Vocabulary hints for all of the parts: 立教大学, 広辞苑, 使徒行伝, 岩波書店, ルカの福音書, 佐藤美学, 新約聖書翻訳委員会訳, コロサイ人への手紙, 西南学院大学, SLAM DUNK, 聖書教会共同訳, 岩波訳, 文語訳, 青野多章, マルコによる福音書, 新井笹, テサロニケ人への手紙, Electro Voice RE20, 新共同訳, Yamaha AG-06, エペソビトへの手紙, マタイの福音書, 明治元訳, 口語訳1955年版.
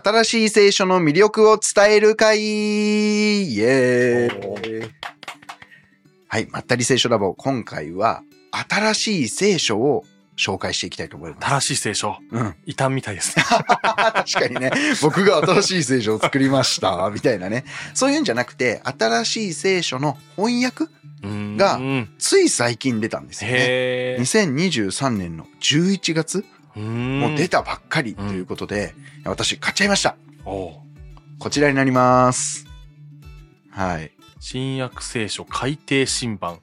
新しい聖書の魅力を伝える会、イエーイ。はい、まったり聖書ラボ、今回は新しい聖書を紹介していきたいと思います。新しい聖書、うん、異端みたいですね。確かにね、僕が新しい聖書を作りましたみたいなね、そういうんじゃなくて、新しい聖書の翻訳がつい最近出たんですよね。2023年の11月、もう出たばっかりということで、私買っちゃいました。こちらになります。はい。新約聖書改訂新版、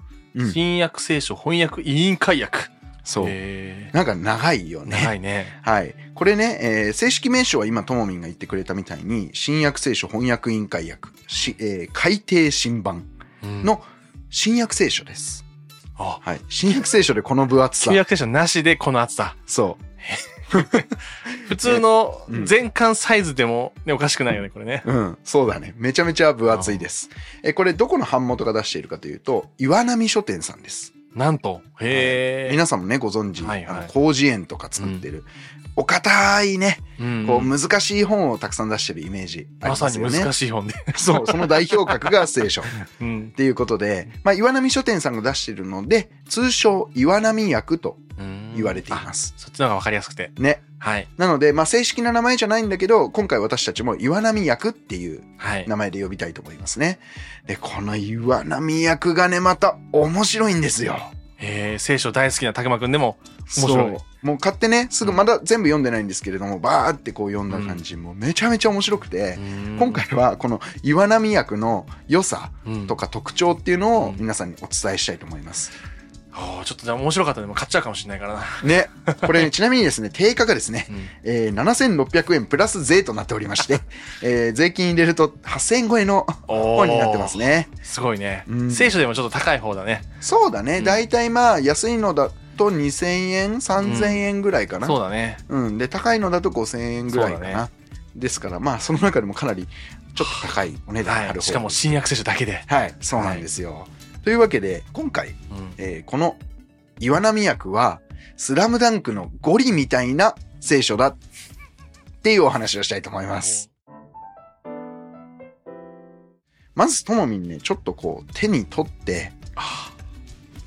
新約聖書翻訳委員会訳。そう、なんか長いよね。長いね。はい。これね、正式名称は今ともみんが言ってくれたみたいに、新約聖書翻訳委員会訳、改訂新版の新約聖書です。あ、はい。新約聖書でこの分厚さ。旧約聖書なしでこの厚さ。そう。普通の全巻サイズでも、ね、おかしくないよねこれね。うん、そうだね。めちゃめちゃ分厚いです。これどこの版元が出しているかというと、岩波書店さんです。なんと、へえ、皆さんもねご存知、はいはい、広辞苑とか使ってる、お堅いね、こう難しい本をたくさん出してるイメージありますよね。まさに難しい本で、そうその代表格が聖書、っていうことで、まあ岩波書店さんが出してるので、通称岩波訳と言われています。そっちの方がわかりやすくてね。はい。なのでまあ正式な名前じゃないんだけど、今回私たちも岩波訳っていう名前で呼びたいと思いますね。はい、でこの岩波訳がねまた面白いんですよ。聖書大好きな竹間くんでも面白い。そう。もう買ってね、すぐまだ全部読んでないんですけれども、バーってこう読んだ感じもめちゃめちゃ面白くて、今回はこの岩波訳の良さとか特徴っていうのを皆さんにお伝えしたいと思います。ちょっとじゃあ面白かったでも買っちゃうかもしれないからな。ね。これ、ね、ちなみにですね、定価がですね、7600円プラス税となっておりまして、税金入れると8000円超えの本になってますね。すごいね、聖書でもちょっと高い方だね。そうだね。だいたいまあ安いのだと2000円、3000円ぐらいかな。そうだね。うん。で、高いのだと5000円ぐらいかな。ね、ですから、まあその中でもかなりちょっと高いお値段ある方、はい。しかも新約聖書だけで。はい。そうなんですよ。はい、というわけで今回、この岩波訳はスラムダンクのゴリみたいな聖書だっていうお話をしたいと思います。まずともみんね、ちょっとこう手に取って、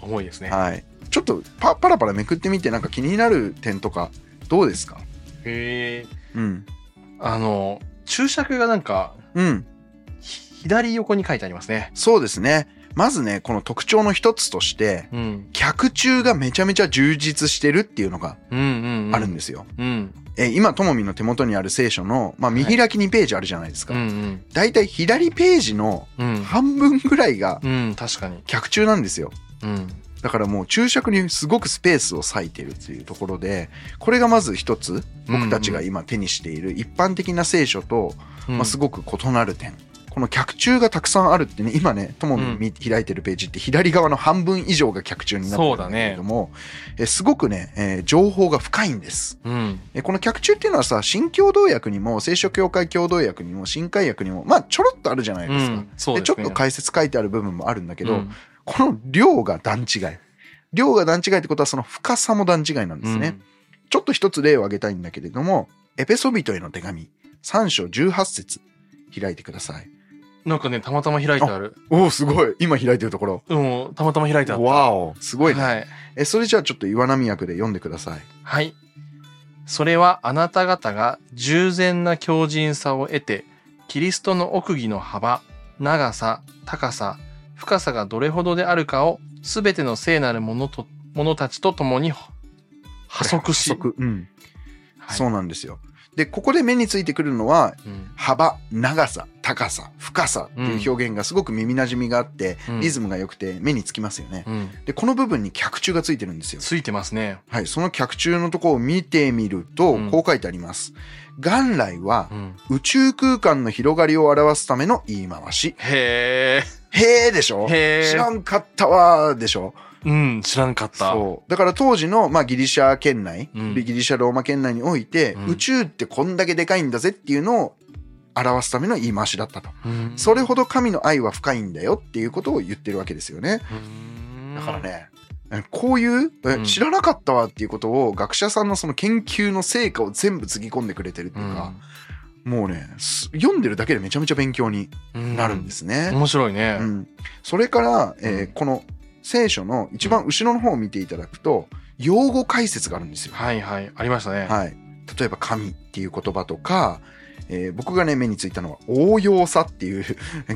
重いですね。はい。ちょっとパラパラめくってみて、なんか気になる点とかどうですか？へえ。うん。注釈がなんか、左横に書いてありますね。そうですね。まずね、この特徴の一つとして、脚注がめちゃめちゃ充実してるっていうのがあるんですよ。今ともみの手元にある聖書の、まあ、見開き2ページあるじゃないですか。だいたい左ページの半分ぐらいが脚注なんですよ。だからもう注釈にすごくスペースを割いてるっていうところで、これがまず一つ、僕たちが今手にしている一般的な聖書と、まあ、すごく異なる点。この脚注がたくさんあるってね、今ねともみ開いてるページって左側の半分以上が脚注になってるんだけれども、すごくね、情報が深いんです。この脚注っていうのはさ、新共同訳にも聖書教会共同訳にも新海訳にもまあちょろっとあるじゃないですか。そうですね、ちょっと解説書いてある部分もあるんだけど、この量が段違い。量が段違いってことはその深さも段違いなんですね。ちょっと一つ例を挙げたいんだけれども、エペソビトへの手紙3章18節開いてください。なんかね、たまたま開いてある。お、すごい。今開いてるところ。たまたま開いてあった。わお、すごいね。はい、それじゃあちょっと岩波訳で読んでください。はい。それはあなた方が従前な強靭さを得て、キリストの奥義の幅、長さ、高さ、深さがどれほどであるかを、すべての聖なる者たちと共に破足し。そうなんですよ。で、ここで目についてくるのは、幅、長さ、高さ、深さっていう表現がすごく耳なじみがあって、リズムが良くて目につきますよね。で、この部分に脚注がついてるんですよ。ついてますね。はい、その脚注のところを見てみると、こう書いてあります。元来は、宇宙空間の広がりを表すための言い回し。へー。へーでしょ？へー。知らんかったわーでしょ？うん、知らんかった。そう。だから当時の、まあ、ギリシャ圏内、ギリシャローマ圏内において、宇宙ってこんだけでかいんだぜっていうのを表すための言い回しだったと。それほど神の愛は深いんだよっていうことを言ってるわけですよね。だからね、こういう、知らなかったわっていうことを学者さんのその研究の成果を全部つぎ込んでくれてるっていうか、もうね読んでるだけでめちゃめちゃ勉強になるんですね。面白いね、うん、それから、この聖書の一番後ろの方を見ていただくと用語解説があるんですよ。はいはいありましたね、はい、例えば神っていう言葉とか、僕がね目についたのは応用さっていう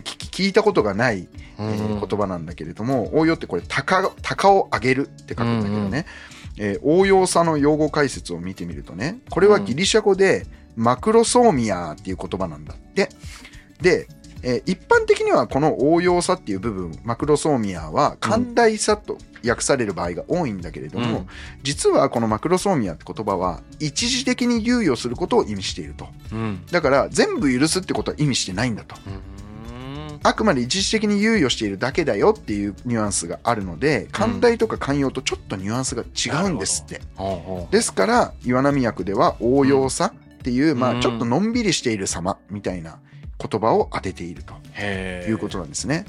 聞いたことがない、言葉なんだけれども、応用ってこれ鷹を上げるって書くんだけどね、応用さの用語解説を見てみるとね、これはギリシャ語でマクロソーミアっていう言葉なんだって。で、一般的にはこの応用さっていう部分マクロソーミアは寛大さと訳される場合が多いんだけれども、実はこのマクロソーミアって言葉は一時的に猶予することを意味していると、だから全部許すってことは意味してないんだと、あくまで一時的に猶予しているだけだよっていうニュアンスがあるので、寛大とか寛容とちょっとニュアンスが違うんですって。ですから岩波訳では応用さっていう、ちょっとのんびりしている様みたいな言葉を当てているということなんですね。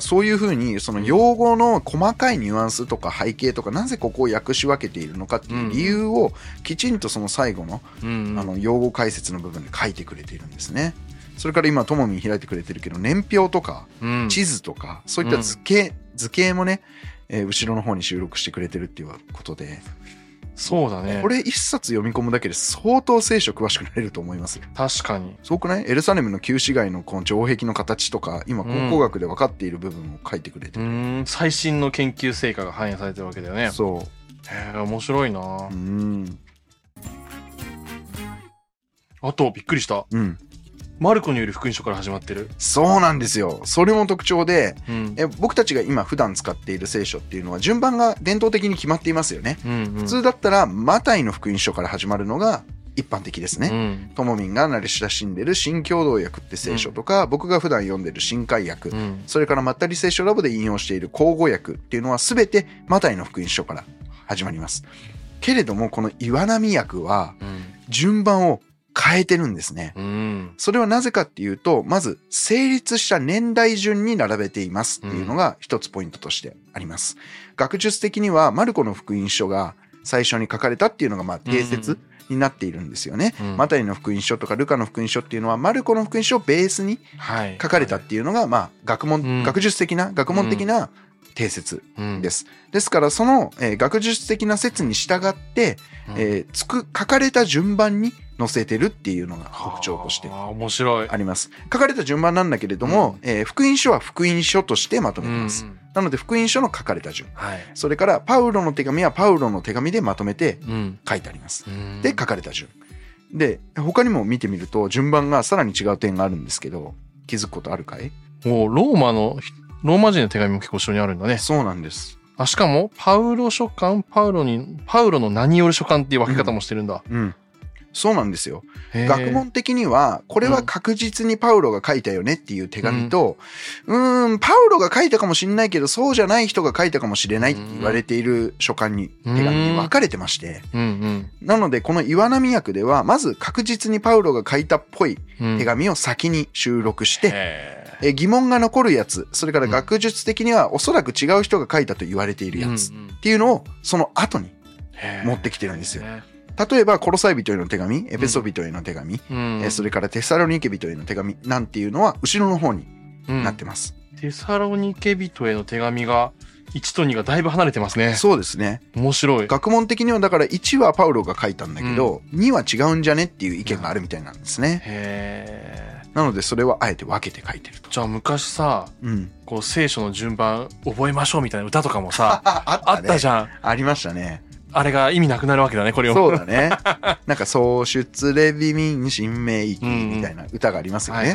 そういうふうにその用語の細かいニュアンスとか背景とか、なぜここを訳し分けているのかっていう理由をきちんとその最後の、用語解説の部分で書いてくれているんですね。それから今ともみん開いてくれてるけど、年表とか地図とかそういった図形もね、後ろの方に収録してくれてるっていうことで、そうだね、これ一冊読み込むだけで相当聖書詳しくなれると思います。確かにすごくない？エルサレムの旧市街のこの城壁の形とか、今考古学で分かっている部分を書いてくれてる、最新の研究成果が反映されてるわけだよね。そうへえ、面白いな。あとびっくりした、マルコによる福音書から始まってる。そうなんですよ。それも特徴で、僕たちが今普段使っている聖書っていうのは順番が伝統的に決まっていますよね、普通だったらマタイの福音書から始まるのが一般的ですね。ともみんが慣れ親しんでる新共同訳って聖書とか、僕が普段読んでる新海訳、それからまったり聖書ラボで引用している口語訳っていうのは全てマタイの福音書から始まりますけれども、この岩波訳は順番を変えてるんですね。それはなぜかっていうと、まず成立した年代順に並べていますっていうのが一つポイントとしてあります。学術的にはマルコの福音書が最初に書かれたっていうのが定説になっているんですよね。マタイの福音書とかルカの福音書っていうのはマルコの福音書をベースに書かれたっていうのが、学問的な定説です。ですからその、学術的な説に従って、書かれた順番に載せてるっていうのが特徴としてあります。書かれた順番なんだけれども、福音書は福音書としてまとめてます。なので福音書の書かれた順、それからパウロの手紙はパウロの手紙でまとめて書いてあります。で書かれた順。で他にも見てみると順番がさらに違う点があるんですけど、気づくことあるかい？もうローマ人の手紙も結構後ろにあるんだね。そうなんです。あ、しかもパウロ書簡、パウロの何より書簡っていう分け方もしてるんだ。そうなんですよ。学問的にはこれは確実にパウロが書いたよねっていう手紙と、パウロが書いたかもしれないけどそうじゃない人が書いたかもしれないって言われている書簡に、手紙に分かれてまして、なのでこの岩波訳ではまず確実にパウロが書いたっぽい手紙を先に収録して、疑問が残るやつ、それから学術的にはおそらく違う人が書いたと言われているやつっていうのをその後に持ってきてるんですよ。例えばコロサイ人への手紙、エペソ人への手紙、それからテサロニケ人への手紙なんていうのは後ろの方になってます。テサロニケ人への手紙が1と2がだいぶ離れてますね。そうですね。面白い。学問的にはだから1はパウロが書いたんだけど、2は違うんじゃねっていう意見があるみたいなんですね。なのでそれはあえて分けて書いてると。じゃあ昔さ、こう聖書の順番覚えましょうみたいな歌とかもさあったじゃん。ありましたね。あれが意味なくなるわけだね、これを。そうだね。なんか創出レビ民神明記みたいな歌がありますよね。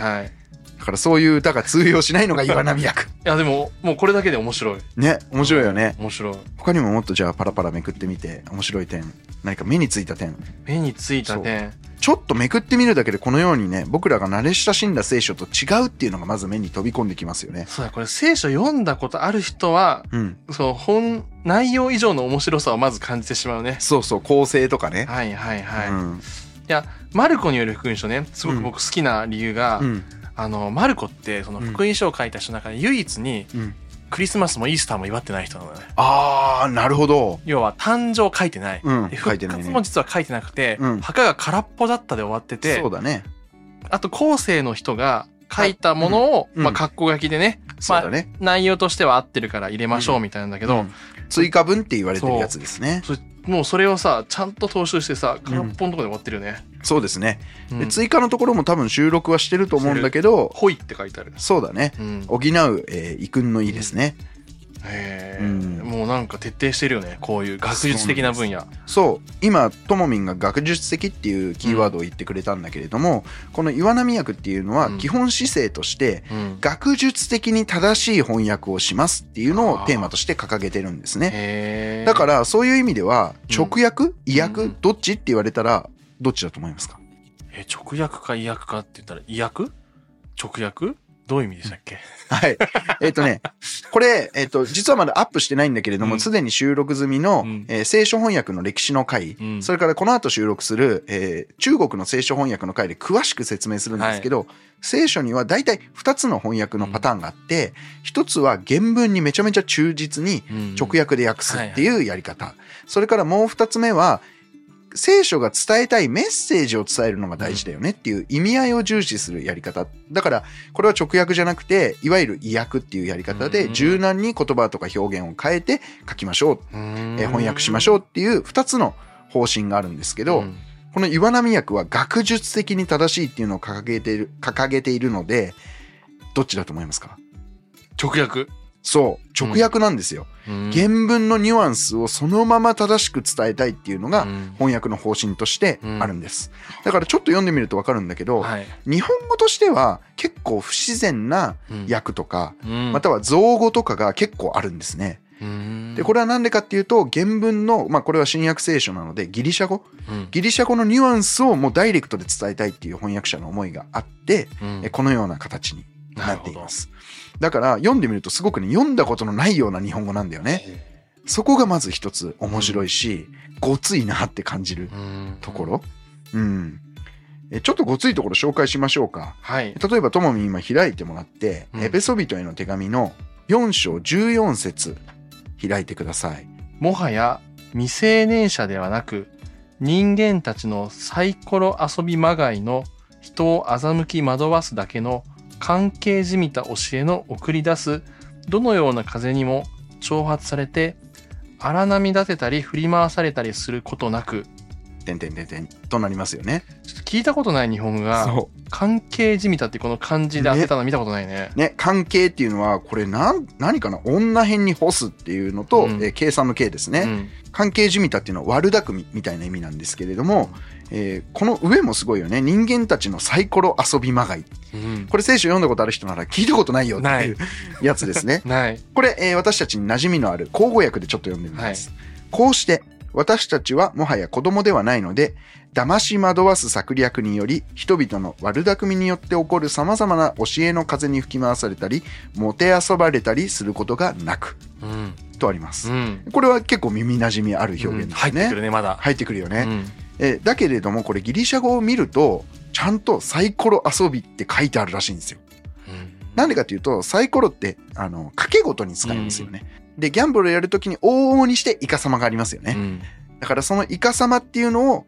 だからそういう歌が通用しないのが岩波訳。いやでももうこれだけで面白い。ね、面白いよね。面白い。他にももっとじゃあパラパラめくってみて面白い点、何か目についた点。目についた点。ちょっとめくってみるだけでこのようにね、僕らが慣れ親しんだ聖書と違うっていうのがまず目に飛び込んできますよね。そうだ、これ聖書読んだことある人は、そう、内容以上の面白さをまず感じてしまうね。そうそう、構成とかね。いや、マルコによる福音書ね、すごく僕好きな理由が、マルコってその福音書を書いた人の中で唯一に、クリスマスもイースターも祝ってない人なのね。ああ、なるほど。要は誕生書いてない。復活も実は書いてなくて、墓が空っぽだったで終わってて。そうだね。あと後世の人が書いたものを、まあ、括弧書きでね、まあ、内容としては合ってるから入れましょうみたいなんだけど、追加文って言われてるやつですね。もうそれをさちゃんと踏襲してさ空っぽのとこで終わってるよね、うん、そうですね、うん、で追加のところも多分収録はしてると思うんだけど、ほいって書いてある。そうだね、うん、補ういくんのいいですね、うん、へえ、うん、もうなんか徹底してるよね、こういう学術的な分野。そう今ともみんが学術的っていうキーワードを言ってくれたんだけれども、うん、この岩波訳っていうのは基本姿勢として、うん、学術的に正しい翻訳をしますっていうのをテーマとして掲げてるんですね。へえ。だからそういう意味では直訳、うん、意訳、うん、どっちって言われたらどっちだと思いますか？直訳か意訳かって言ったら意訳？直訳？どういう意味でしたっけ？はい。これ、実はまだアップしてないんだけれども、すでに収録済みの、聖書翻訳の歴史の回、うん、それからこの後収録する、中国の聖書翻訳の回で詳しく説明するんですけど、はい、聖書には大体2つの翻訳のパターンがあって、1つは原文にめちゃめちゃ忠実に直訳で訳すっていうやり方。はいはい、それからもう2つ目は、聖書が伝えたいメッセージを伝えるのが大事だよねっていう意味合いを重視するやり方だから、これは直訳じゃなくていわゆる意訳っていうやり方で柔軟に言葉とか表現を変えて書きましょう、翻訳しましょうっていう2つの方針があるんですけど、この岩波訳は学術的に正しいっていうのを掲げているので、どっちだと思いますか？直訳。そう直訳なんですよ、うん、原文のニュアンスをそのまま正しく伝えたいっていうのが翻訳の方針としてあるんです、うん、だからちょっと読んでみると分かるんだけど、はい、日本語としては結構不自然な訳とか、うん、または造語とかが結構あるんですね、うん、でこれは何でかっていうと、原文の、まあ、これは新約聖書なのでギリシャ語、うん、ギリシャ語のニュアンスをもうダイレクトで伝えたいっていう翻訳者の思いがあって、うん、このような形になっています。だから読んでみるとすごくね、読んだことのないような日本語なんだよね。そこがまず一つ面白いし、ごついなって感じるところ、うん、ちょっとごついところ紹介しましょうか、はい、例えばともみ今開いてもらって、うん、エペソビトへの手紙の4章14節開いてください。もはや未成年者ではなく人間たちのサイコロ遊びまがいの人を欺き惑わすだけの関係じみた教えの送り出すどのような風にも挑発されて荒波立てたり振り回されたりすることなくとなりますよね。ちょっと聞いたことない日本語が関係じみたってこの漢字で当てたの見たことない ね。関係っていうのはこれ何かな、女編に干すっていうのと、計算の計ですね、うん、関係じみたっていうのは悪だくみみたいな意味なんですけれども、この上もすごいよね。人間たちのサイコロ遊びまがい、うん、これ聖書読んだことある人なら聞いたことないよっていうやつですねないこれ、私たちに馴染みのある口語訳でちょっと読んでみます、はい、こうして私たちはもはや子供ではないので、騙し惑わす策略により人々の悪巧みによって起こる様々な教えの風に吹き回されたりもてあそばれたりすることがなく、うん、とあります、うん、これは結構耳なじみある表現ですね、うん、入ってくるね、まだ入ってくるよね、うん、だけれどもこれギリシャ語を見るとちゃんとサイコロ遊びって書いてあるらしいんですよ。なんでかっていうとサイコロって賭け事に使いますよね、うん、でギャンブルをやるときに往々にしてイカ様がありますよね、うん、だからそのイカ様っていうのを、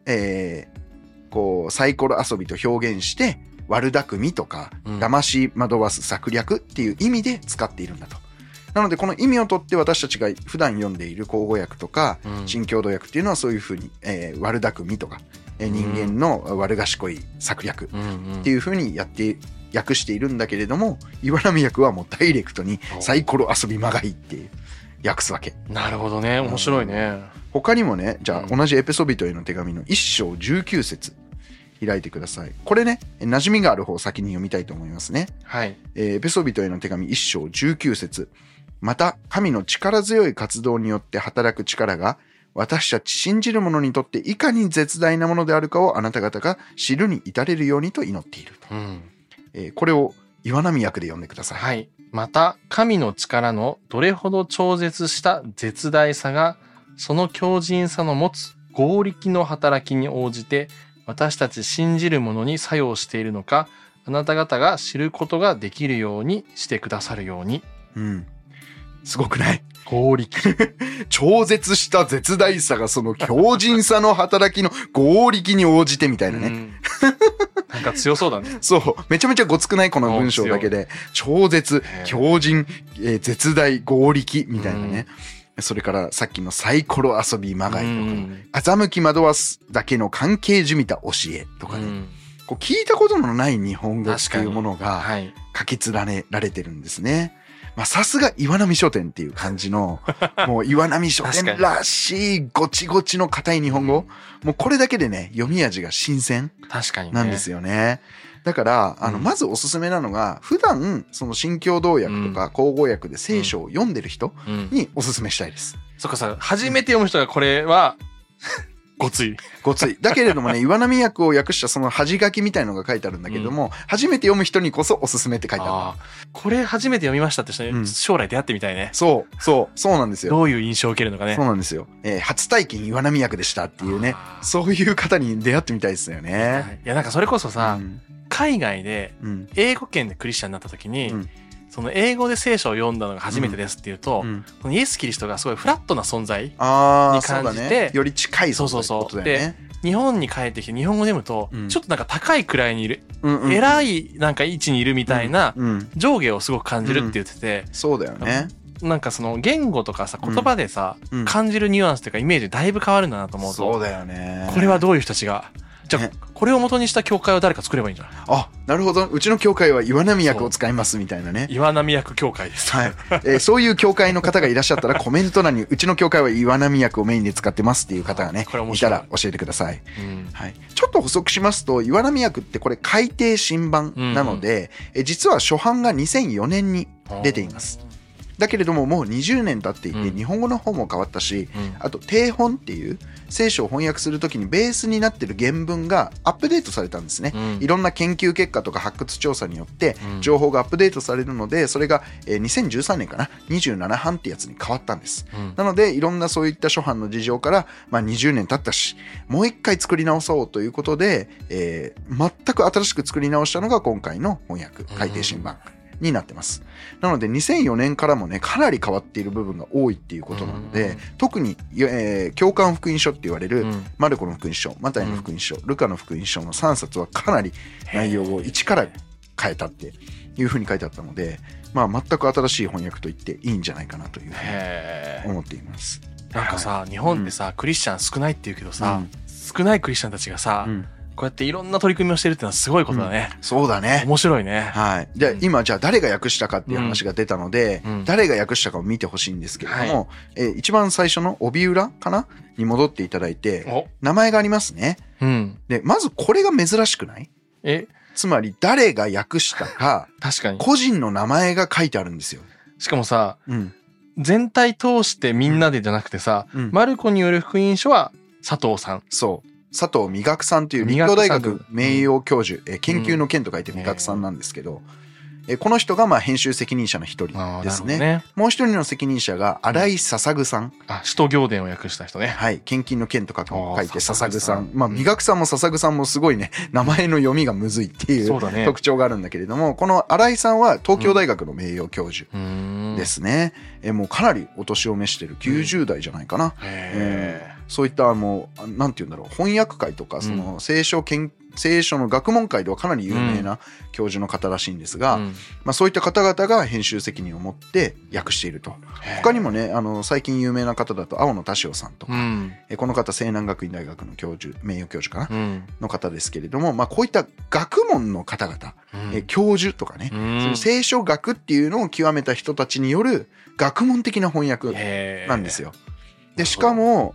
こうサイコロ遊びと表現して悪巧みとか騙し惑わす策略っていう意味で使っているんだと。なのでこの意味をとって私たちが普段読んでいる口語訳とか新共同訳っていうのはそういうふうに、悪巧みとか、人間の悪賢い策略っていうふうにやって訳しているんだけれども、岩波訳はもうダイレクトにサイコロ遊びまがいっていう訳すわけ。なるほどね、面白いね。他にもね、じゃあ同じエペソビトへの手紙の1章19節開いてください。これね、馴染みがある方を先に読みたいと思いますね、はい。エペソビトへの手紙1章19節、また神の力強い活動によって働く力が私たち信じる者にとっていかに絶大なものであるかをあなた方が知るに至れるようにと祈っていると、うん、これを岩波訳で読んでください、はい。また神の力のどれほど超絶した絶大さがその強靭さの持つ合力の働きに応じて私たち信じる者に作用しているのか、あなた方が知ることができるようにしてくださるように、うん、すごくない？合力超絶した絶大さがその強靭さの働きの合力に応じてみたいなね、うんなんか強そうだね。そう。めちゃめちゃごつくないこの文章だけで。超絶、強靭、絶大、合力みたいなね。それからさっきのサイコロ遊びまがいとか、欺き惑わすだけの関係じみた教えとかね。こう聞いたことのない日本語っていうものが書き連ねられてるんですね。まあさすが岩波書店っていう感じの、もう岩波書店らしいごちごちの硬い日本語。もうこれだけでね、読み味が新鮮なんですよね。だから、まずおすすめなのが、普段、その新共同訳とか、口語訳で聖書を読んでる人におすすめしたいです。そっかさ、初めて読む人がこれは、ごつい。ごつい。だけれどもね、岩波訳を訳したその恥書きみたいのが書いてあるんだけども、初めて読む人にこそおすすめって書いてある。これ初めて読みましたって人に、将来出会ってみたいね。そうなんですよ。どういう印象を受けるのかね。そうなんですよ。初体験岩波訳でしたっていうね、そういう方に出会ってみたいですよね。いや、なんかそれこそさ、海外で英語圏でクリスチャンになった時に、その英語で聖書を読んだのが初めてですっていうと、このイエス・キリストがすごいフラットな存在に感じて、ね、より近い存在ってことだよね。で、日本に帰ってきて日本語で読むと、ちょっとなんか高いくらいにいる、偉いなんか位置にいるみたいな上下をすごく感じるって言ってて、そうだよね。なんかその言語とかさ、言葉でさ、感じるニュアンスというかイメージだいぶ変わるんだなと思うと、そうだよね。これはどういう人たちが。じゃあこれを元にした教会を誰か作ればいいんじゃない？あ、なるほど。うちの教会は岩波訳を使いますみたいなね。岩波訳教会です。はい。そういう教会の方がいらっしゃったらコメント欄にうちの教会は岩波訳をメインで使ってますっていう方がね、いたら教えてください。はい。ちょっと補足しますと、岩波訳ってこれ改訂新版なので、実は初版が2004年に出ています。だけれどももう20年経っていて、日本語の方も変わったし、あと定本っていう聖書を翻訳するときにベースになってる原文がアップデートされたんですね。いろんな研究結果とか発掘調査によって情報がアップデートされるので、それが2013年かな、27版ってやつに変わったんです。なのでいろんなそういった初版の事情から、20年経ったしもう一回作り直そうということで、全く新しく作り直したのが今回の翻訳改訂新版になってます。なので2004年からもね、かなり変わっている部分が多いっていうことなので、特に、共感福音書って言われる、マルコの福音書、マタイの福音書、ルカの福音書の3冊はかなり内容を一から変えたっていうふうに書いてあったので、全く新しい翻訳と言っていいんじゃないかなというふうに思っています。なんかさ、日本でさ、クリスチャン少ないって言うけどさ、少ないクリスチャンたちがさ、こうやっていろんな取り組みをしてるってのはすごいことだね。そうだね。面白いね。はい。で、今、じゃあ誰が訳したかっていう話が出たので、誰が訳したかを見てほしいんですけれども、一番最初の帯裏かなに戻っていただいて、名前がありますね。で、まずこれが珍しくない？つまり誰が訳したか、確かに。個人の名前が書いてあるんですよ。しかもさ、全体通してみんなでじゃなくてさ、マルコによる福音書は佐藤さん。そう。佐藤美学さんという立教大学名誉教授、研究の件と書いて美学さんなんですけど、この人が編集責任者の一人ですね。もう一人の責任者が新井笹さん。使徒行伝を訳した人ね。はい。献金の件とか書いて笹さん。美学さんも笹さんもすごいね、名前の読みがむずいっていう特徴があるんだけれども、この新井さんは東京大学の名誉教授ですね。もうかなりお年を召してる90代じゃないかな。そういったなんていうんだろう、翻訳会とかその聖書の学問会ではかなり有名な教授の方らしいんですが、そういった方々が編集責任を持って訳していると。他にもね、最近有名な方だと青野多章さんとか、この方西南学院大学の教授、名誉教授かな、の方ですけれども、こういった学問の方々、教授とかね、その聖書学っていうのを極めた人たちによる学問的な翻訳なんですよ。でしかも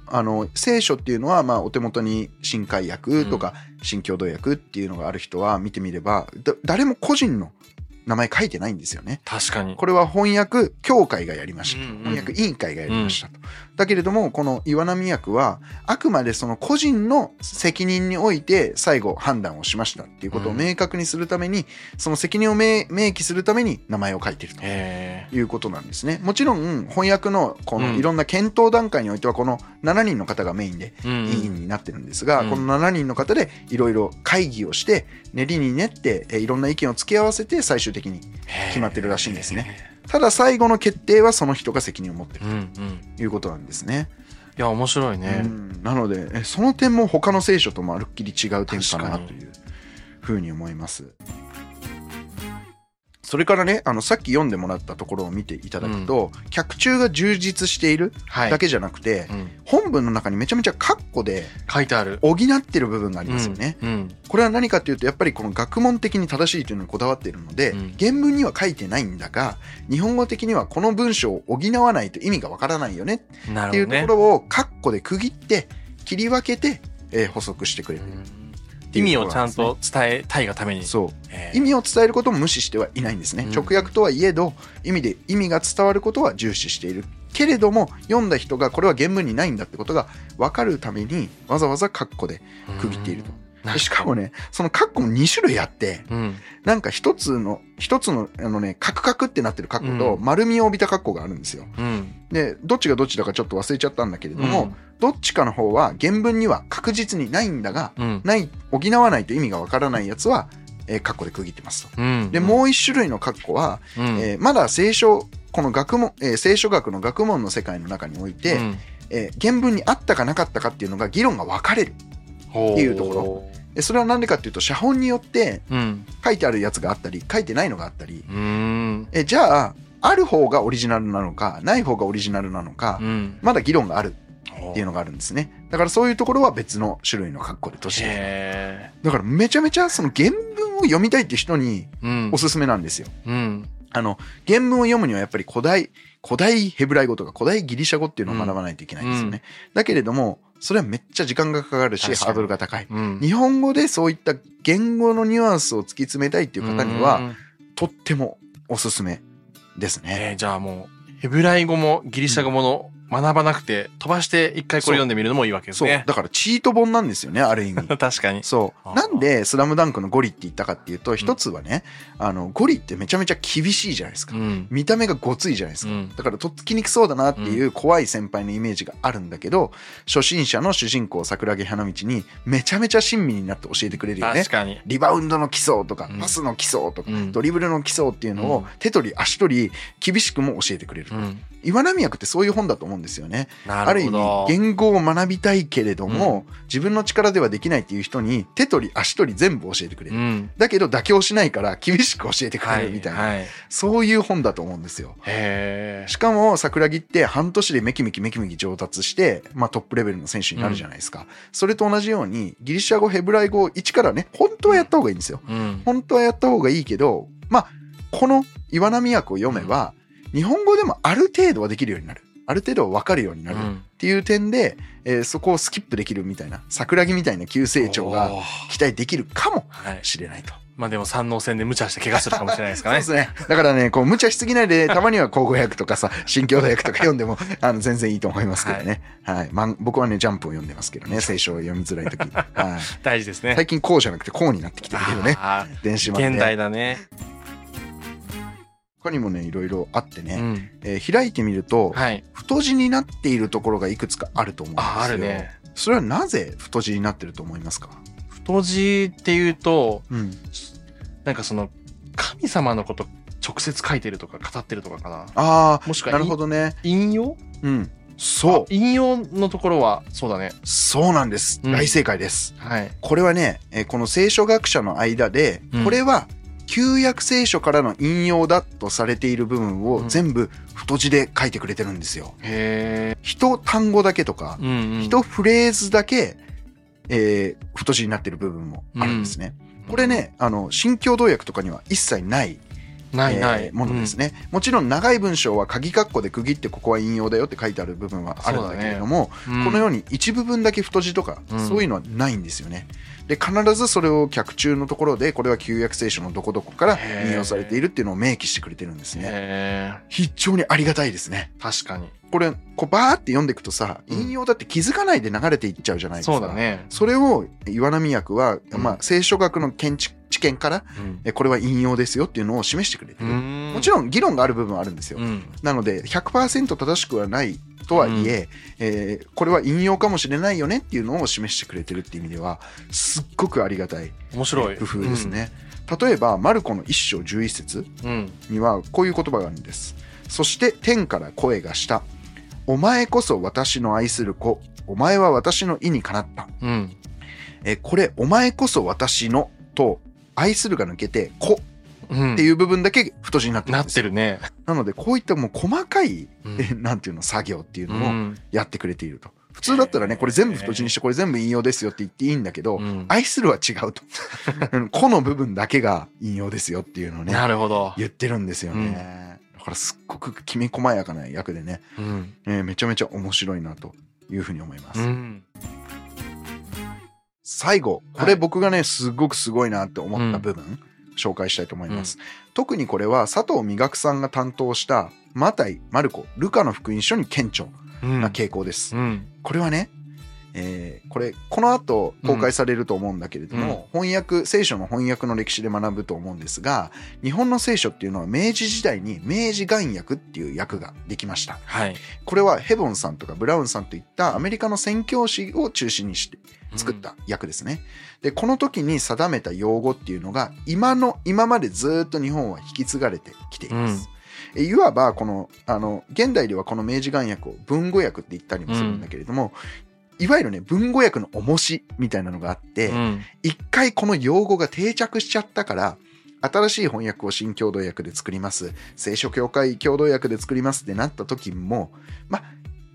聖書っていうのは、お手元に新海訳とか新共同訳っていうのがある人は見てみれば、誰も個人の名前書いてないんですよね。確かに。これは翻訳協会がやりましたと、翻訳委員会がやりましたと。だけれどもこの岩波訳はあくまでその個人の責任において最後判断をしましたっていうことを明確にするために、その責任を明記するために名前を書いてるということなんですね。もちろん翻訳のこのいろんな検討段階においてはこの7人の方がメインで委員になってるんですが、この7人の方でいろいろ会議をして練りに練っていろんな意見を付け合わせて最終的に決まってるらしいんですね。ただ最後の決定はその人が責任を持ってるということなんですね。いや面白いね。なのでその点も他の聖書ともまるっきり違う点かなというふうに思います。それからね、さっき読んでもらったところを見ていただくと、うん、脚注が充実しているだけじゃなくて、はい、うん、本文の中にめちゃめちゃカッコで書いてある補ってる部分がありますよね、うんうん、これは何かというと、やっぱりこの学問的に正しいというのにこだわっているので、うん、原文には書いてないんだが日本語的にはこの文章を補わないと意味がわからないよねっていうところをカッコで区切って切り分けて、補足してくれる、うん、意味をちゃんと伝えたいがために、そう、意味を伝えることも無視してはいないんですね、うん、直訳とはいえど意味が伝わることは重視しているけれども、読んだ人がこれは原文にないんだってことが分かるためにわざわざカッコで区切っていると、うん、しかもね、そのカッコも2種類あって、うん、なんか一つの、カクカクってなってるカッコと丸みを帯びたカッコがあるんですよ、うん、でどっちがどっちだかちょっと忘れちゃったんだけれども、うん、どっちかの方は原文には確実にないんだが、うん、補わないと意味がわからないやつは、カッコで区切ってますと、うんうん、でもう一種類のカッコは、うん、まだ聖書学の学問の世界の中において、うん、原文にあったかなかったかっていうのが議論が分かれるっていうところ、それは何でかっていうと、写本によって書いてあるやつがあったり書いてないのがあったり、じゃあある方がオリジナルなのかない方がオリジナルなのか、うん、まだ議論があるっていうのがあるんですね。だからそういうところは別の種類のカッコでとして、だからめちゃめちゃその原文を読みたいって人におすすめなんですよ、うんうん、原文を読むにはやっぱり古代ヘブライ語とか古代ギリシャ語っていうのを学ばないといけないんですよね、うん、だけれどもそれはめっちゃ時間がかかるしハードルが高い、うん、日本語でそういった言語のニュアンスを突き詰めたいっていう方にはとってもおすすめですね、じゃあもうヘブライ語もギリシャ語もの、うん、学ばなくて飛ばして一回これ読んでみるのもいいわけですね。そうだからチート本なんですよね、ある意味確かにそう。なんでスラムダンクのゴリって言ったかっていうと、一つはね、ゴリってめちゃめちゃ厳しいじゃないですか、うん、見た目がごついじゃないですか、うん、だからとっつきにくそうだなっていう怖い先輩のイメージがあるんだけど、うん、初心者の主人公桜木花道にめちゃめちゃ親身になって教えてくれるよね。確かにリバウンドの基礎とか、うん、パスの基礎とか、うん、ドリブルの基礎っていうのを手取り足取り厳しくも教えてくれる、うん、岩波役ってそういう本だと思うんですよね。ある意味言語を学びたいけれども、うん、自分の力ではできないっていう人に手取り足取り全部教えてくれる、うん、だけど妥協しないから厳しく教えてくれるみたいな、はいはい、そういう本だと思うんですよ。へー。しかも桜木って半年でメキメキ上達して、まあ、トップレベルの選手になるじゃないですか、うん、それと同じようにギリシャ語ヘブライ語を一からね、本当はやった方がいいんですよ、うん、本当はやった方がいいけど、まあ、この岩波訳を読めば、うん、日本語でもある程度はできるようになる、ある程度分かるようになるっていう点で、うん、そこをスキップできるみたいな、桜木みたいな急成長が期待できるかもしれないと、はい、まあでも山王戦で無茶して怪我するかもしれないですかねそうですね。だからね、こう無茶しすぎないで、たまには口語訳とかさ新教大訳とか読んでも全然いいと思いますけどね、はい、はい、僕はねジャンプを読んでますけどね、聖書を読みづらい時はい、大事ですね。最近こうじゃなくてこうになってきてるけどね、電子版で現代だね。他にもねいろいろあってね、うん、開いてみると、はい、太字になっているところがいくつかあると思うんですよ。あるね。それはなぜ太字になってると思いますか？太字っていうと、うん、なんかその神様のこと直接書いてるとか語ってるとかかな。ああ、もしくはなるほどね。引用？うん。そう。引用のところはそうだね。そうなんです。大正解です。うん、はい。これはね、この聖書学者の間で、これは、うん、旧約聖書からの引用だとされている部分を全部太字で書いてくれてるんですよ。へー。一単語だけとか、うんうん、一フレーズだけ、太字になってる部分もあるんですね。うん、これね、新共同訳とかには一切ないものですね、うん。もちろん長い文章は鍵括弧で区切ってここは引用だよって書いてある部分はあるんだけれども、そうだね。うん、このように一部分だけ太字とか、うん、そういうのはないんですよね。で必ずそれを脚注のところでこれは旧約聖書のどこどこから引用されているっていうのを明記してくれてるんですね。へー。非常にありがたいですね。確かにこれバーって読んでいくとさ、引用だって気づかないで流れていっちゃうじゃないですか。そうだね。それを岩波訳は、まあ、聖書学の知見から、うん、これは引用ですよっていうのを示してくれてる。もちろん議論がある部分はあるんですよ、うん、なので 100% 正しくはないとはいえ、うん、これは引用かもしれないよねっていうのを示してくれてるっていう意味ではすっごくありがたい工夫ですね、うん、例えばマルコの1章11節にはこういう言葉があるんです、うん、そして天から声がした、お前こそ私の愛する子、お前は私の意にかなった、うん、これお前こそ私のと愛するが抜けて「子」っていう部分だけ太字になってるんですよ、うん、なってるね。なのでこういったもう細かい、うん、なんていうの作業っていうのをやってくれていると。普通だったらねこれ全部太字にしてこれ全部引用ですよって言っていいんだけど、うん、愛するは違うとこの部分だけが引用ですよっていうのをねなるほど言ってるんですよね、うん、だからすっごくきめ細やかな役でね、うんめちゃめちゃ面白いなというふうに思います、うん、最後これ僕がねすごくすごいなって思った部分、うん、紹介したいと思います、うん、特にこれは佐藤美学さんが担当したマタイ、マルコ、ルカの福音書に顕著な傾向です、うん、これはね、この後公開されると思うんだけれども、うん、翻訳聖書の翻訳の歴史で学ぶと思うんですが日本の聖書っていうのは明治時代に明治元訳っていう訳ができました、はい、これはヘボンさんとかブラウンさんといったアメリカの宣教師を中心にして作った訳ですね、うん、でこの時に定めた用語っていうのが今までずっと日本は引き継がれてきています、うんいわばこの現代ではこの明治元訳を文語訳って言ったりもするんだけれども、うん、いわゆるね文語訳の重しみたいなのがあって、うん、一回この用語が定着しちゃったから新しい翻訳を新共同訳で作ります聖書教会共同訳で作りますってなった時もまあ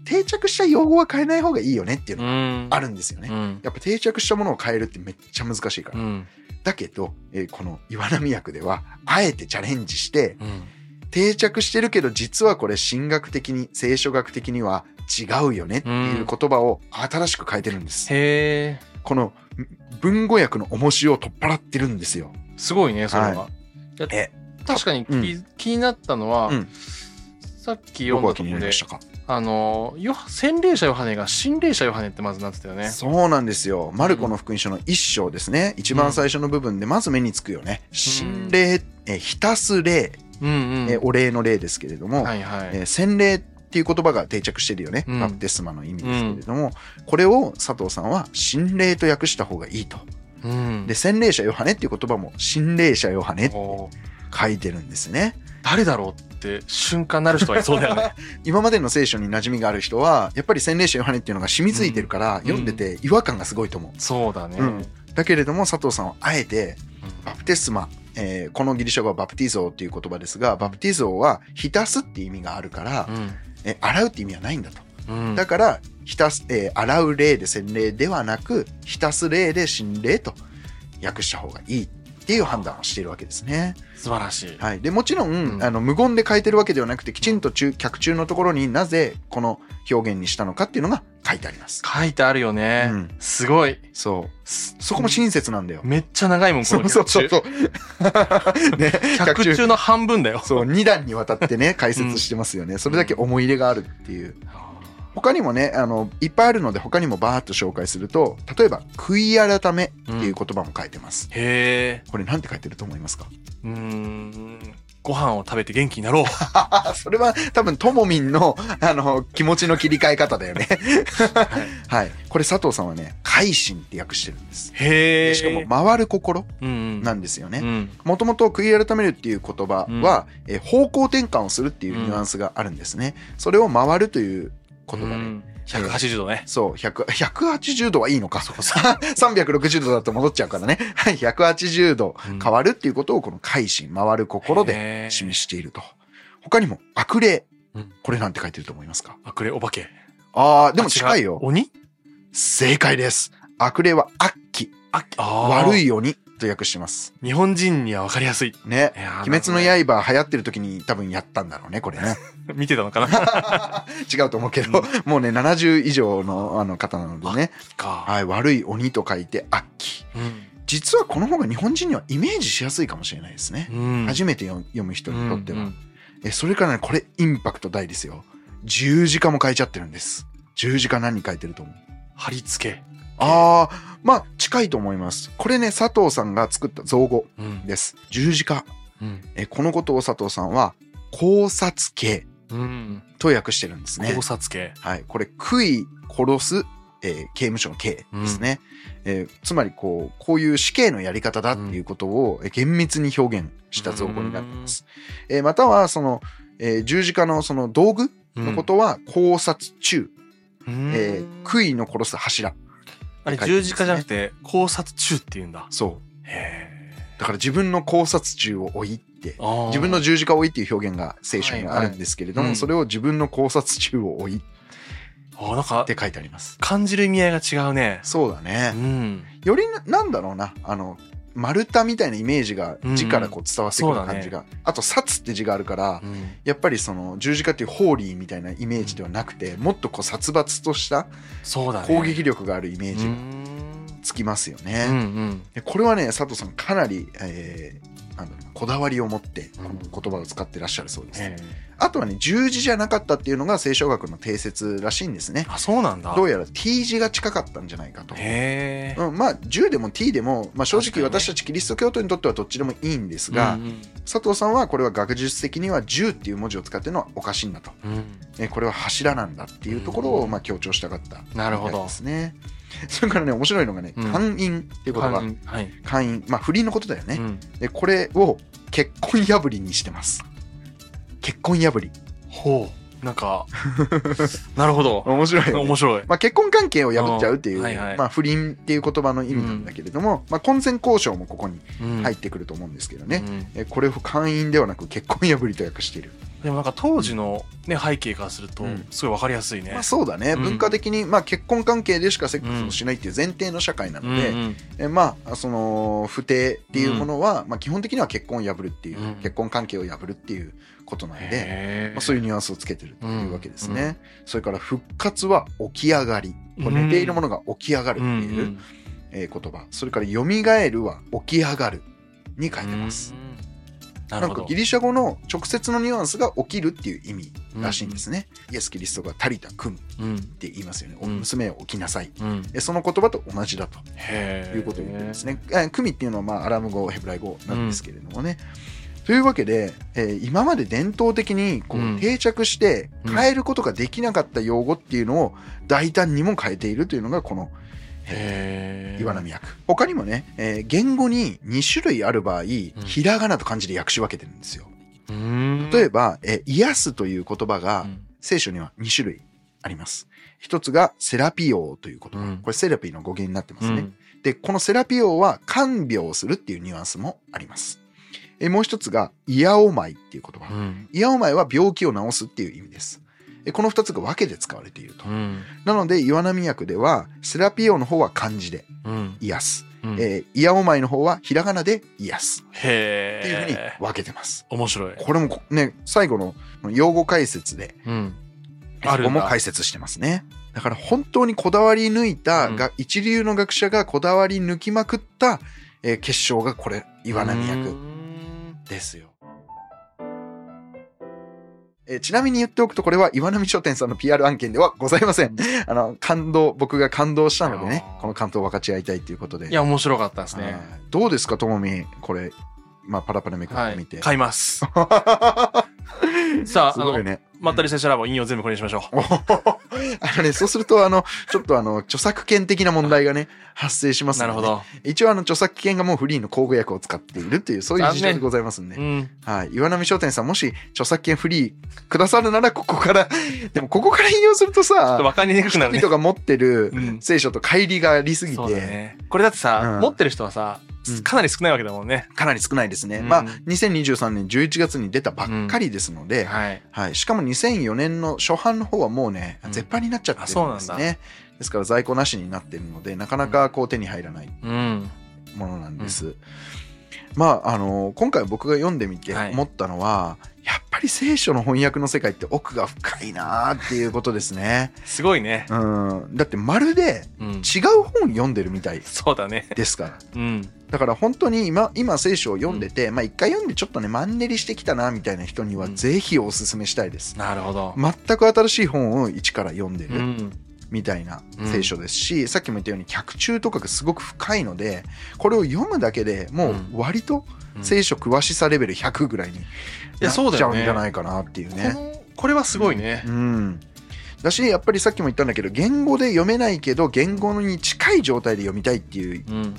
定着した用語は変えない方がいいよねっていうのがあるんですよね、うん、やっぱ定着したものを変えるってめっちゃ難しいから、うん、だけど、この岩波訳ではあえてチャレンジして、うん定着してるけど実はこれ神学的に聖書学的には違うよねっていう言葉を新しく変えてるんです、うん、へーこの文語訳の重しを取っ払ってるんですよ。すごいねそれは、はい、確かに、うん、気になったのは、うん、さっき読んだところで洗礼者ヨハネが神礼者ヨハネってまずなってたよね。そうなんですよ。マルコの福音書の一章ですね、うん、一番最初の部分でまず目につくよね、うん、神礼浸す礼うんうんお礼の礼ですけれども、はいはい洗礼っていう言葉が定着してるよね、うん、バプテスマの意味ですけれども、うん、これを佐藤さんは神礼と訳した方がいいと、うん、で洗礼者ヨハネっていう言葉も神礼者ヨハネって書いてるんですね。誰だろうって瞬間なる人はいそうだよね今までの聖書に馴染みがある人はやっぱり洗礼者ヨハネっていうのが染みついてるから、うん、読んでて違和感がすごいと思う、うん、そうだね、うん、だけれども佐藤さんはあえてバプテスマこのギリシャ語はバプティゾーっていう言葉ですがバプティゾーは浸すって意味があるから、うん、洗うって意味はないんだと、うん、だから洗う礼で洗礼ではなく浸す礼で神礼と訳した方がいいっていう判断をしているわけですね。素晴らしい、はい、でもちろん、うん、無言で書いてるわけではなくてきちんと脚注のところになぜこの表現にしたのかっていうのが書いてあります。書いてあるよね、うん、すごい。そうそこも親切なんだよ。めっちゃ長いもんこの脚注。そう、ね、脚注の半分だよ。そう2段にわたってね解説してますよね、うん、それだけ思い入れがあるっていう。他にもねいっぱいあるので他にもバーッと紹介すると例えば悔い改めっていう言葉も書いてます、うん、へーこれなんて書いてると思いますか？ご飯を食べて元気になろうそれは多分ともみんの、気持ちの切り替え方だよね、はいはい、これ佐藤さんはね改心って訳してるんです。へーしかも回る心なんですよね。もともと悔い改めるっていう言葉は、うん、方向転換をするっていうニュアンスがあるんですね、うん、それを回るという言葉で、うん、180度ね。そう180度はいいのか。そうそう360度だと戻っちゃうからね180度変わるっていうことをこの改心回る心で示していると。他にも悪霊、うん、これなんて書いてると思いますか？悪霊お化け。あーでも近いよ。鬼。正解です。悪霊は悪鬼、悪い鬼と訳してます。日本人には分かりやすいね。鬼滅の刃流行ってる時に多分やったんだろうねこれね見てたのかな違うと思うけど、うん、もうね70以上の方なのでね、はい、悪い鬼と書いて悪鬼、うん、実はこの方が日本人にはイメージしやすいかもしれないですね、うん、初めて読む人にとっては、うんうん、それからねこれインパクト大ですよ。十字架も変えちゃってるんです。十字架何書いてると思う？貼り付け。ああ、まあ近いと思います。これね佐藤さんが作った造語です。うん、十字架、うんこのことを佐藤さんは考察刑と訳してるんですね。考察刑。はい、これ食い殺す、刑務所の刑ですね。うんつまりこういう死刑のやり方だっていうことを厳密に表現した造語になっています。うんまたはその、十字架のその道具のことは考察柱、うん食いの殺す柱。あれ十字架じゃなくて考察柱っていうんだ。そう。へえ。だから自分の考察中を老いって自分の十字架を老いっていう表現が聖書にあるんですけれども、はいはい、それを自分の考察中を老いって書いてあります。感じる意味合いが違うね。そうだね、うん、よりなんだろうな、丸太みたいなイメージが字からこう伝わってくる感じが、うんうんね、あと殺って字があるから、うん、やっぱりその十字架っていうホーリーみたいなイメージではなくて、もっとこう殺伐とした攻撃力があるイメージがつきますよね、うんうん、これはね佐藤さんかなり、こだわりを持ってこの言葉を使ってらっしゃるそうです、うん、あとはね十字じゃなかったっていうのが聖書学の定説らしいんですね。あ、そうなんだ。どうやら T 字が近かったんじゃないかと。へー、うん、まあ10でも T でも、正直私たちキリスト教徒にとってはどっちでもいいんですが、うんうん、佐藤さんはこれは学術的には10っていう文字を使ってるのはおかしいんだと、うん、これは柱なんだっていうところを強調したかったみたいですね、うん、なるほど。それからね面白いのがね、姦淫っていう言葉、姦淫、不倫のことだよね、うん、でこれを結婚破りにしてます。結婚破り、ほう、なんかなるほど、面白いよね、面白い、結婚関係を破っちゃうっていう、はいはい、不倫っていう言葉の意味なんだけれども、婚前交渉もここに入ってくると思うんですけどね、うん、これを姦淫ではなく結婚破りと訳している。でもなんか当時の、ね、背景からするとすごい分かりやすいね、そうだね、文化的に、結婚関係でしかセックスをしないっていう前提の社会なので、その不貞っていうものは、基本的には結婚を破るっていう、結婚関係を破るっていうことなんで、そういうニュアンスをつけてるというわけですね、うんうん、それから復活は起き上がり、寝ているものが起き上がるっていう言葉、それから蘇るは起き上がるに書いてます。なんかギリシャ語の直接のニュアンスが起きるっていう意味らしいんですね、うん、イエス・キリストがタリタ・クムって言いますよね、うん、娘を起きなさい、うん、その言葉と同じだということを言ってですね。クミっていうのはアラム語ヘブライ語なんですけれどもね、うん、というわけで、今まで伝統的にこう定着して変えることができなかった用語っていうのを大胆にも変えているというのがこの岩波訳。他にもね、言語に2種類ある場合、ひらがなと漢字で訳し分けてるんですよ。例えば、癒すという言葉が聖書には2種類あります。一つがセラピオという言葉、これセラピーの語源になってますね。で、このセラピオは看病するっていうニュアンスもあります。もう一つがイヤオマイっていう言葉、イヤオマイは病気を治すっていう意味です。この2つが分けて使われていると、うん、なので岩波訳ではセラピオの方は漢字で癒す、イヤオマイの方はひらがなで癒すっていうふうに分けてます。面白い。これもね最後の用語解説で、うん、あるんだ。そこも解説してますね。だから本当にこだわり抜いた、うん、一流の学者がこだわり抜きまくった結晶がこれ岩波訳ですよ。ちなみに言っておくとこれは岩波書店さんの PR 案件ではございません。僕が感動したのでね、この感動を分かち合いたいということで。いや面白かったですね。どうですかともみ、これ、パラパラめくってみて、はい、買いますさあすごい、ね、まったりセシャラボ引用全部これにしましょうそうするとちょっと著作権的な問題がね発生しますので、ね、なるほど。一応著作権がもうフリーの口語訳を使っているというそういう事情でございますんで、ね、うん、はい、岩波書店さんもし著作権フリーくださるならここからでもここから引用するとさちょっと分かりにくくなるね。人々が持ってる聖書と乖離がありすぎて、そうだね、これだってさ、うん、持ってる人はさかなり少ないわけだもんね。かなり少ないですね、うん、2023年11月に出たばっかりですので、うん、はいはい、しかも2004年の初版の方はもうね絶版になっちゃってるんですね、うん、そうなんだ。ですから在庫なしになってるのでなかなかこう手に入らないものなんです、うんうん、今回僕が読んでみて思ったのは、はい、やっぱり聖書の翻訳の世界って奥が深いなっていうことですねすごいね、うん、だってまるで違う本読んでるみたいですから、うん、そうだねだから本当に 今聖書を読んでて、一回読んでちょっとねマンネリしてきたなみたいな人にはぜひおすすめしたいです、うん、なるほど。全く新しい本を一から読んでる、うんみたいな聖書ですし、うん、さっきも言ったように脚注とかがすごく深いのでこれを読むだけでもう割と聖書詳しさレベル100ぐらいになっちゃうんじゃないかなっていうね、うん、これはすごいね、うんうん、だしやっぱりさっきも言ったんだけど言語で読めないけど言語に近い状態で読みたいっていう、うん、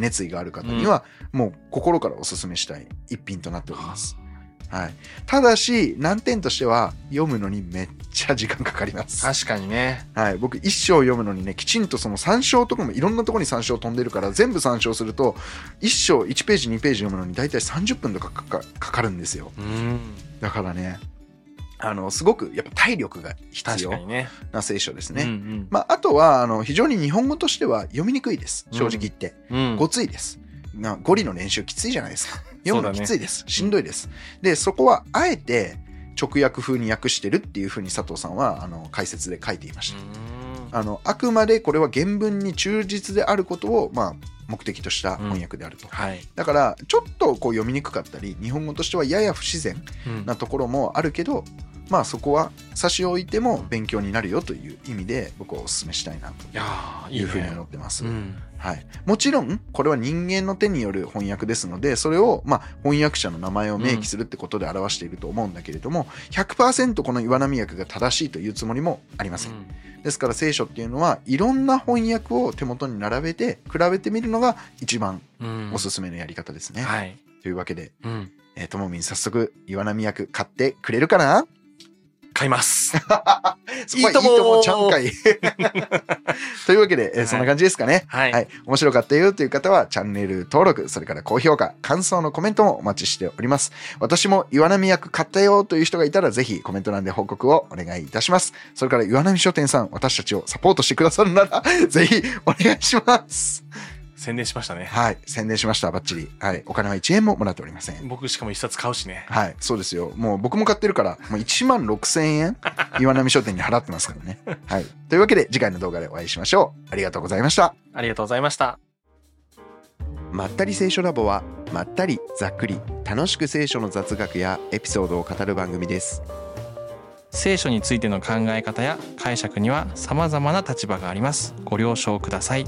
熱意がある方にはもう心からおすすめしたい一品となっております、うんはい、ただし難点としては読むのにめっちゃ時間かかります。確かにね、はい、僕一章読むのにねきちんとその参照とかもいろんなところに参照飛んでるから全部参照すると一章1ページ2ページ読むのにだいたい30分とかかかるんですよ。うん、だからねすごくやっぱ体力が必要な聖書ですね。うんうん、まあ、あとは非常に日本語としては読みにくいです、正直言って、うん、ごついです。ゴリの練習きついじゃないですか。読むのきついです、ね、しんどいです、うん、でそこはあえて直訳風に訳してるっていう風に佐藤さんは解説で書いていました。あくまでこれは原文に忠実であることを、まあ、目的とした翻訳であると、うん、はい、だからちょっとこう読みにくかったり日本語としてはやや不自然なところもあるけど、うん、まあ、そこは差し置いても勉強になるよという意味で僕はお勧めしたいなというふうに思ってます。いやー、いいね。うん、はい、もちろんこれは人間の手による翻訳ですのでそれをまあ翻訳者の名前を明記するってことで表していると思うんだけれども、うん、100% この岩波訳が正しいというつもりもありません、うん、ですから聖書っていうのはいろんな翻訳を手元に並べて比べてみるのが一番おすすめのやり方ですね、うん、はい、というわけで、うん、ともみん早速岩波訳買ってくれるかな。買いますいいともちゃんかいというわけで、そんな感じですかね、はいはい、面白かったよという方はチャンネル登録、それから高評価、感想のコメントもお待ちしております。私も岩波役買ったよという人がいたらぜひコメント欄で報告をお願いいたします。それから岩波書店さん、私たちをサポートしてくださるならぜひお願いします。宣伝しましたね。はい、宣伝しました、バッチリ。はい、お金は1円ももらっておりません。僕しかも1冊買うしね。はい、そうですよ。もう僕も買ってるから、もう16,000円岩波商店に払ってますからね。はい、というわけで次回の動画でお会いしましょう。ありがとうございました。ありがとうございました。まったり聖書ラボはまったりざっくり楽しく聖書の雑学やエピソードを語る番組です。聖書についての考え方や解釈には様々な立場があります。ご了承ください。